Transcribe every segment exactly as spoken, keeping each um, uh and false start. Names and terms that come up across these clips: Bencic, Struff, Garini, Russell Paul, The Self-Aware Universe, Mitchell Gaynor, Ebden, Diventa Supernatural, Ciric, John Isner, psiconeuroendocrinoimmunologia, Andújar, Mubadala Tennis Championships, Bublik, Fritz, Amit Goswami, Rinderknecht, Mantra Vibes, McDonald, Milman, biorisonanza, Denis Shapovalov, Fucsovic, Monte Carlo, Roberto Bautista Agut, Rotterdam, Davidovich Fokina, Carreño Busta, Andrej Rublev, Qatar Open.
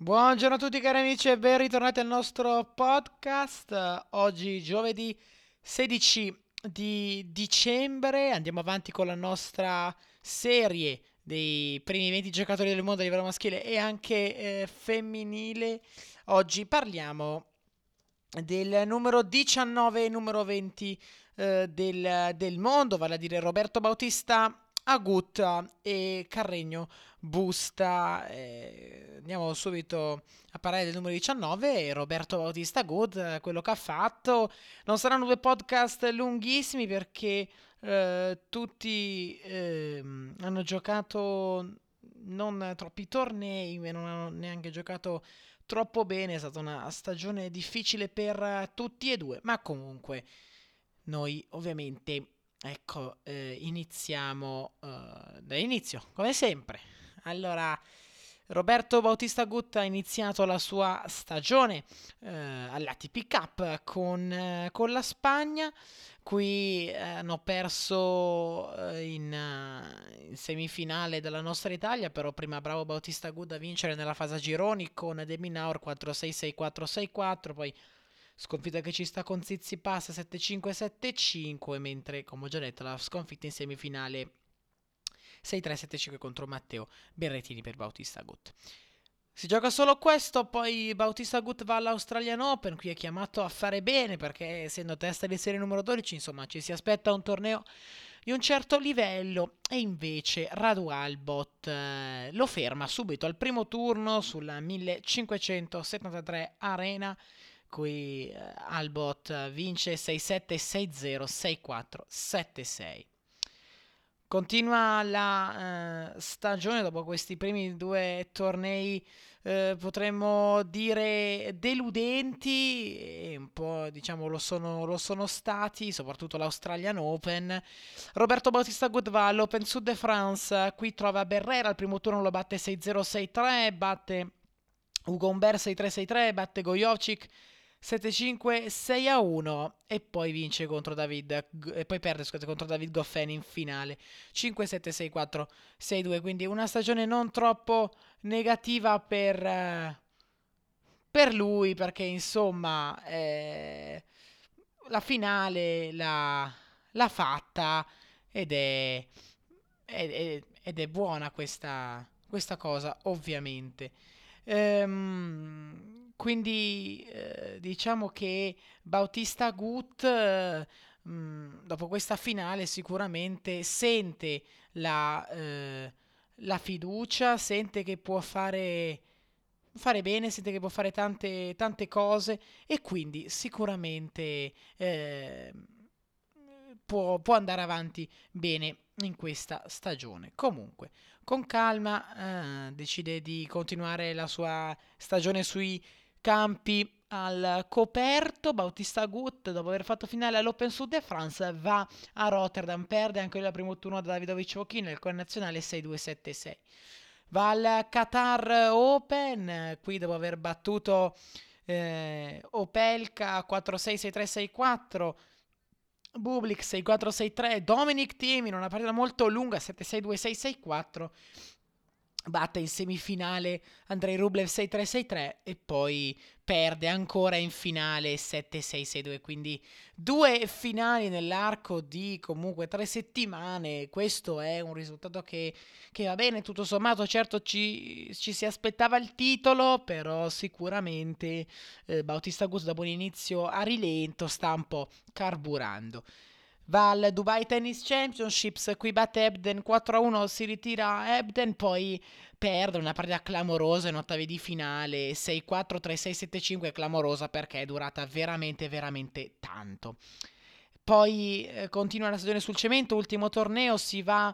Buongiorno a tutti cari amici e ben ritornati al nostro podcast. Oggi giovedì sedici di dicembre andiamo avanti con la nostra serie dei primi venti giocatori del mondo a livello maschile e anche eh, femminile. Oggi parliamo del numero diciannove e numero venti eh, del, del mondo, vale a dire Roberto Bautista Agut e Carreño Busta. Eh, andiamo subito a parlare del numero diciannove, Roberto Bautista Agut, quello che ha fatto. Non saranno due podcast lunghissimi perché eh, tutti eh, hanno giocato non troppi tornei e non hanno neanche giocato troppo bene. È stata una stagione difficile per tutti e due, ma comunque noi ovviamente... Ecco, eh, iniziamo eh, dall'inizio, come sempre. Allora, Roberto Bautista Agut ha iniziato la sua stagione eh, all'A T P Cup con, eh, con la Spagna. Qui eh, hanno perso eh, in, uh, in semifinale dalla nostra Italia, però prima bravo Bautista Agut a vincere nella fase a gironi con De Minaur quattro sei sei quattro sei quattro, poi sconfitta che ci sta con Tsitsipas sette cinque sette cinque, mentre, come ho già detto, la sconfitta in semifinale sei tre sette cinque contro Matteo Berrettini per Bautista Agut. Si gioca solo questo, poi Bautista Agut va all'Australian Open, qui è chiamato a fare bene perché essendo testa di serie numero dodici, insomma, ci si aspetta un torneo di un certo livello e invece Radu Albot eh, lo ferma subito al primo turno sulla millecinquecentosettantatré Arena. Qui uh, Albot vince sei sette sei zero sei quattro sette sei. Continua la uh, stagione dopo questi primi due tornei uh, potremmo dire deludenti e un po' diciamo lo sono, lo sono stati, soprattutto l'Australian Open. Roberto Bautista Agut va all'Open Sud de France, qui trova Berrera al primo turno, lo batte sei zero sei tre, batte Ugo Humbert sei tre sei tre, batte Gojowczyk sette cinque sei a uno e poi vince contro David e poi perde scusate, contro David Goffin in finale cinque sette sei quattro sei due, quindi una stagione non troppo negativa per per lui perché insomma eh, la finale l'ha, l'ha fatta ed è, è ed è buona questa questa cosa ovviamente. Um, Quindi eh, diciamo che Bautista Agut, eh, mh, dopo questa finale, sicuramente sente la, eh, la fiducia, sente che può fare, fare bene, sente che può fare tante, tante cose e quindi sicuramente eh, può, può andare avanti bene in questa stagione. Comunque, con calma, eh, decide di continuare la sua stagione sui campi al coperto. Bautista Agut, dopo aver fatto finale all'Open Sud de France, va a Rotterdam, perde anche il primo turno da Davidovich Fokina, il connazionale sei due sette sei. Va al Qatar Open, qui dopo aver battuto eh, Opelka quattro sei sei tre sei quattro, Bublik sei quattro sei tre, Dominic Thiem in una partita molto lunga sette sei due sei sei quattro, batte in semifinale Andrej Rublev sei tre sei tre e poi perde ancora in finale sette sei sei due, quindi due finali nell'arco di comunque tre settimane. Questo è un risultato che, che va bene tutto sommato, certo ci, ci si aspettava il titolo, però sicuramente eh, Bautista Agut dopo un inizio a rilento sta un po' carburando. Va al Dubai Tennis Championships, qui batte Ebden quattro a uno, si ritira Ebden, poi perde una partita clamorosa in ottavi di finale, sei quattro tre sei sette cinque, clamorosa perché è durata veramente veramente tanto. Poi eh, continua la stagione sul cemento, ultimo torneo, si va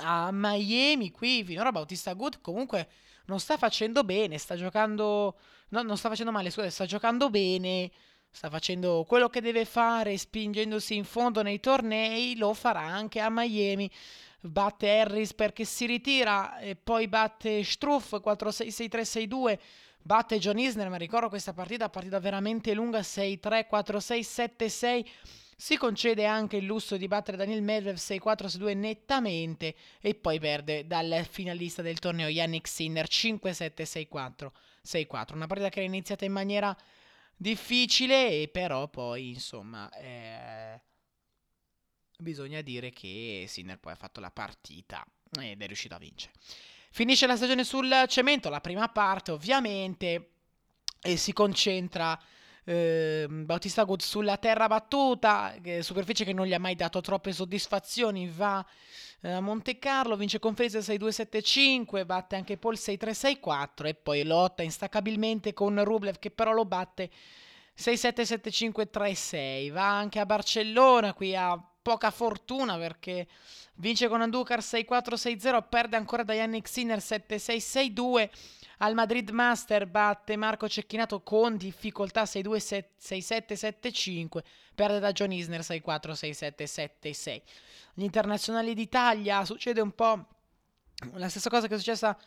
a Miami, qui finora Bautista Agut comunque non sta facendo bene, sta giocando, no, non sta facendo male, scusa, sta giocando bene, sta facendo quello che deve fare, spingendosi in fondo nei tornei, lo farà anche a Miami. Batte Harris perché si ritira e poi batte Struff quattro sei sei tre sei due, batte John Isner, ma ricordo questa partita, partita veramente lunga, sei tre quattro sei sette sei, Si concede anche il lusso di battere Daniel Medvedev sei quattro sei due nettamente e poi perde dal finalista del torneo Yannick Sinner cinque sette sei quattro sei quattro. Una partita che era iniziata in maniera difficile e però poi insomma eh, bisogna dire che Sinner poi ha fatto la partita ed è riuscito a vincere. Finisce la stagione sul cemento, la prima parte ovviamente, e si concentra Eh, Bautista Agut sulla terra battuta, eh, superficie che non gli ha mai dato troppe soddisfazioni. Va eh, a Monte Carlo, vince con Fritz sei due sette cinque, batte anche Paul sei tre sei quattro e poi lotta instaccabilmente con Rublev, che però lo batte sei sette sette cinque tre sei. Va anche a Barcellona, qui ha poca fortuna perché vince con Andújar sei quattro sei zero, perde ancora da Yannick Sinner sette sei sei due. Al Madrid Master batte Marco Cecchinato con difficoltà sei due sei sette sette cinque, perde da John Isner sei quattro sei sette sette sei. Gli internazionali d'Italia succede un po' la stessa cosa che è successa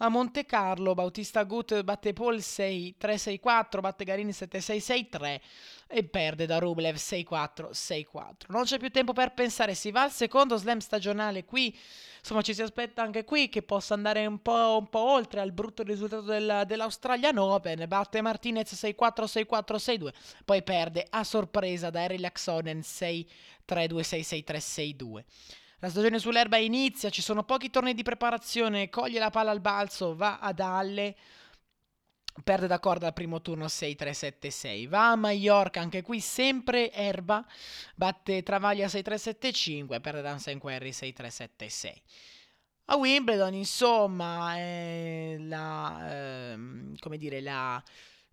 a Monte Carlo. Bautista Agut batte Paul sei tre sei quattro, batte Garini sette sei sei tre e perde da Rublev sei quattro sei quattro. Non c'è più tempo per pensare, si va al secondo slam stagionale qui. Insomma, ci si aspetta anche qui che possa andare un po', un po' oltre al brutto risultato del, dell'Australian Open. Batte Martinez sei quattro sei quattro sei due, poi perde a sorpresa da Harry Laxonen sei tre due sei sei tre sei due. La stagione sull'erba inizia, ci sono pochi tornei di preparazione, coglie la palla al balzo, va ad Halle, perde da corda al primo turno sei tre sette sei. Va a Mallorca, anche qui sempre erba, batte Travaglia sei tre sette cinque, perde Danza Inquerry sei tre sette sei. A Wimbledon, insomma, eh, la, eh, come dire, la,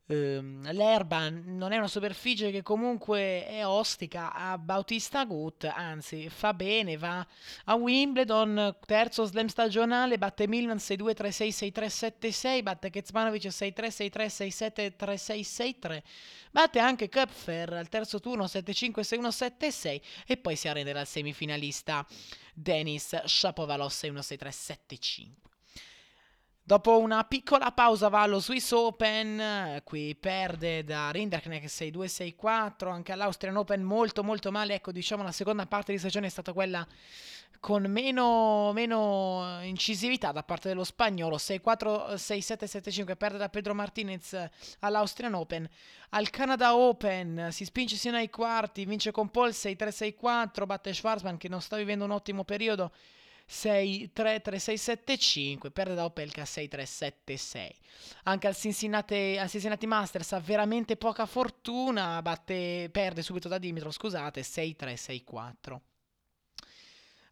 eh, l'erba non è una superficie che comunque è ostica a Bautista Agut, anzi fa bene. Va a Wimbledon, terzo slam stagionale, batte Milman sei due tre sei sei tre sette sei, batte Kecmanovic sei tre sei tre sei sette tre sei sei tre, batte anche Kupfer al terzo turno sette cinque sei uno sette sei e poi si arrende dal semifinalista Denis Shapovalov sei uno sei tre sette cinque. Dopo una piccola pausa va allo Swiss Open, qui perde da Rinderknecht sei due sei quattro, anche all'Austrian Open molto molto male. Ecco, diciamo la seconda parte di stagione è stata quella con meno, meno incisività da parte dello spagnolo, sei quattro sei sette sette cinque, perde da Pedro Martinez all'Austrian Open. Al Canada Open si spinge sino ai quarti, vince con Paul sei tre sei quattro, batte Schwarzman che non sta vivendo un ottimo periodo sei tre tre sei sette cinque, perde da Opelka sei tre sette sei. Anche al Cincinnati, al Cincinnati Masters ha veramente poca fortuna, batte, perde subito da Dimitrov, scusate, sei tre sei quattro.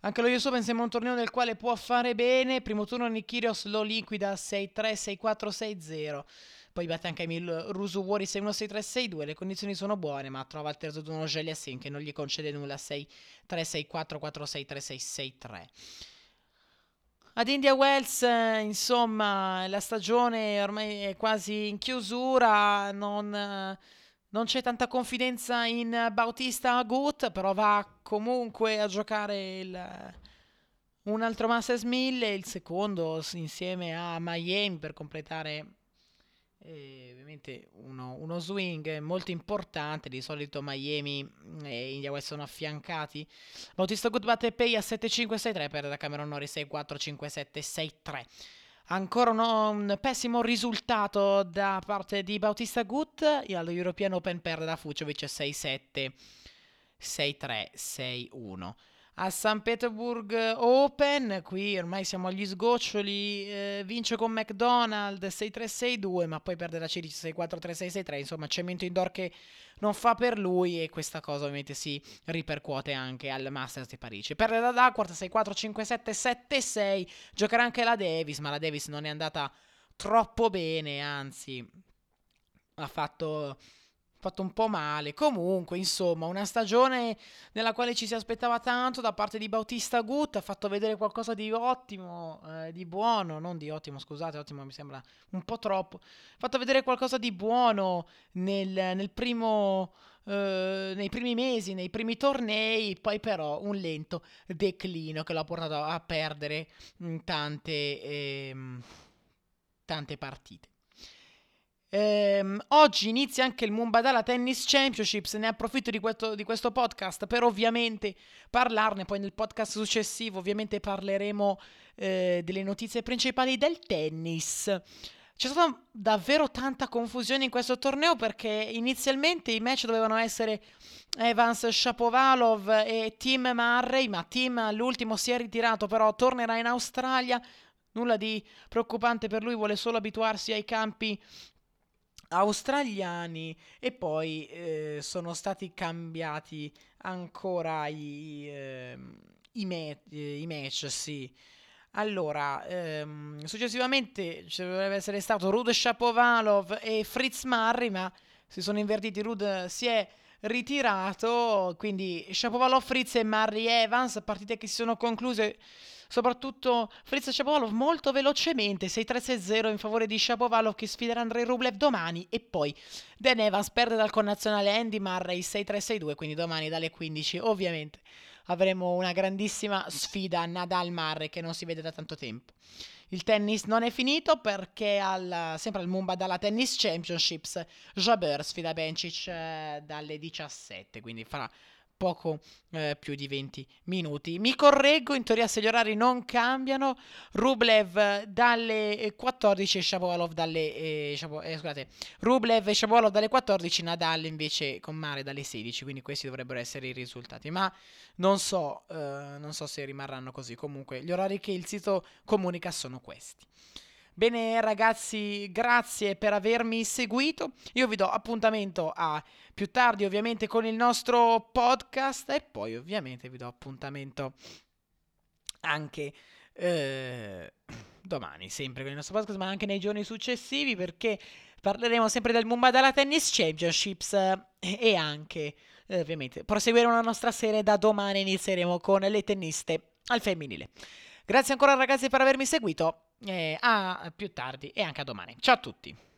Anche lo U S Open sembra un torneo nel quale può fare bene. Primo turno Nikirios lo liquida sei tre sei quattro sei zero, poi batte anche Emil Rusuwori sei uno sei tre sei due. Le condizioni sono buone, ma trova al terzo turno Geliassin che non gli concede nulla sei tre sei quattro quattro sei tre sei sei tre. Ad India Wells, insomma, la stagione ormai è quasi in chiusura, non... non c'è tanta confidenza in Bautista Agut, però va comunque a giocare il, un altro Masters mille, il secondo insieme a Miami per completare eh, ovviamente uno, uno swing molto importante. Di solito Miami e India Wells sono affiancati. Bautista Agut batte Pei a sette cinque sei tre, perde da Cameron Norrie sei quattro cinque sette sei tre. Ancora uno, un pessimo risultato da parte di Bautista Agut. Allo European Open perde da Fucsovic sei sette sei tre sei uno. A San Pietroburg Open, qui ormai siamo agli sgoccioli, eh, vince con McDonald sei tre sei due, ma poi perde da Ciric sei quattro tre sei sei tre. Insomma, cemento indoor che non fa per lui, e questa cosa ovviamente si ripercuote anche al Masters di Parigi. Perde da Duckworth sei quattro cinque sette sette sei, giocherà anche la Davis, ma la Davis non è andata troppo bene, anzi ha fatto... fatto un po' male. Comunque, insomma, una stagione nella quale ci si aspettava tanto da parte di Bautista Agut. Ha fatto vedere qualcosa di ottimo, eh, di buono, non di ottimo, scusate, ottimo mi sembra un po' troppo. Ha fatto vedere qualcosa di buono nel, nel primo... Uh, nei primi mesi, nei primi tornei, poi però un lento declino che lo ha portato a perdere tante, ehm, tante partite. Ehm, oggi inizia anche il Mubadala Tennis Championships, ne approfitto di questo, di questo podcast per ovviamente parlarne, poi nel podcast successivo ovviamente parleremo eh, delle notizie principali del tennis. C'è stata davvero tanta confusione in questo torneo perché inizialmente i match dovevano essere Evans, Shapovalov e Thiem Murray, ma Thiem all'ultimo si è ritirato, però tornerà in Australia, nulla di preoccupante per lui, vuole solo abituarsi ai campi australiani. E poi eh, sono stati cambiati ancora i, eh, i, me- i match, sì. Allora, ehm, successivamente ci dovrebbe essere stato Rud Shapovalov e Fritz Murray, ma si sono invertiti, Rud si è ritirato, quindi Shapovalov, Fritz e Murray Evans, partite che si sono concluse soprattutto Fritz e Shapovalov molto velocemente, sei tre sei zero in favore di Shapovalov che sfiderà Andrej Rublev domani, e poi Dan Evans perde dal connazionale Andy Murray sei tre sei due, quindi domani dalle quindici ovviamente avremo una grandissima sfida Nadal-Murray che non si vede da tanto tempo. Il tennis non è finito perché al, sempre al Mubadala Tennis Championships Jabeur sfida Bencic eh, dalle diciassette, quindi farà poco eh, più di venti minuti. Mi correggo, in teoria se gli orari non cambiano, Rublev dalle quattordici e Shapovalov dalle eh, Shapo- eh, scusate, Rublev e Shapovalov dalle quattordici, Nadal invece con Murray dalle sedici, quindi questi dovrebbero essere i risultati, ma non so, eh, non so se rimarranno così. Comunque gli orari che il sito comunica sono questi. Bene ragazzi, grazie per avermi seguito, io vi do appuntamento a più tardi ovviamente con il nostro podcast e poi ovviamente vi do appuntamento anche eh, domani sempre con il nostro podcast, ma anche nei giorni successivi perché parleremo sempre del Mubadala Tennis Championships eh, e anche eh, ovviamente proseguiremo la nostra serie da domani, inizieremo con le tenniste al femminile. Grazie ancora ragazzi per avermi seguito. Eh, a più tardi e anche a domani. Ciao a tutti.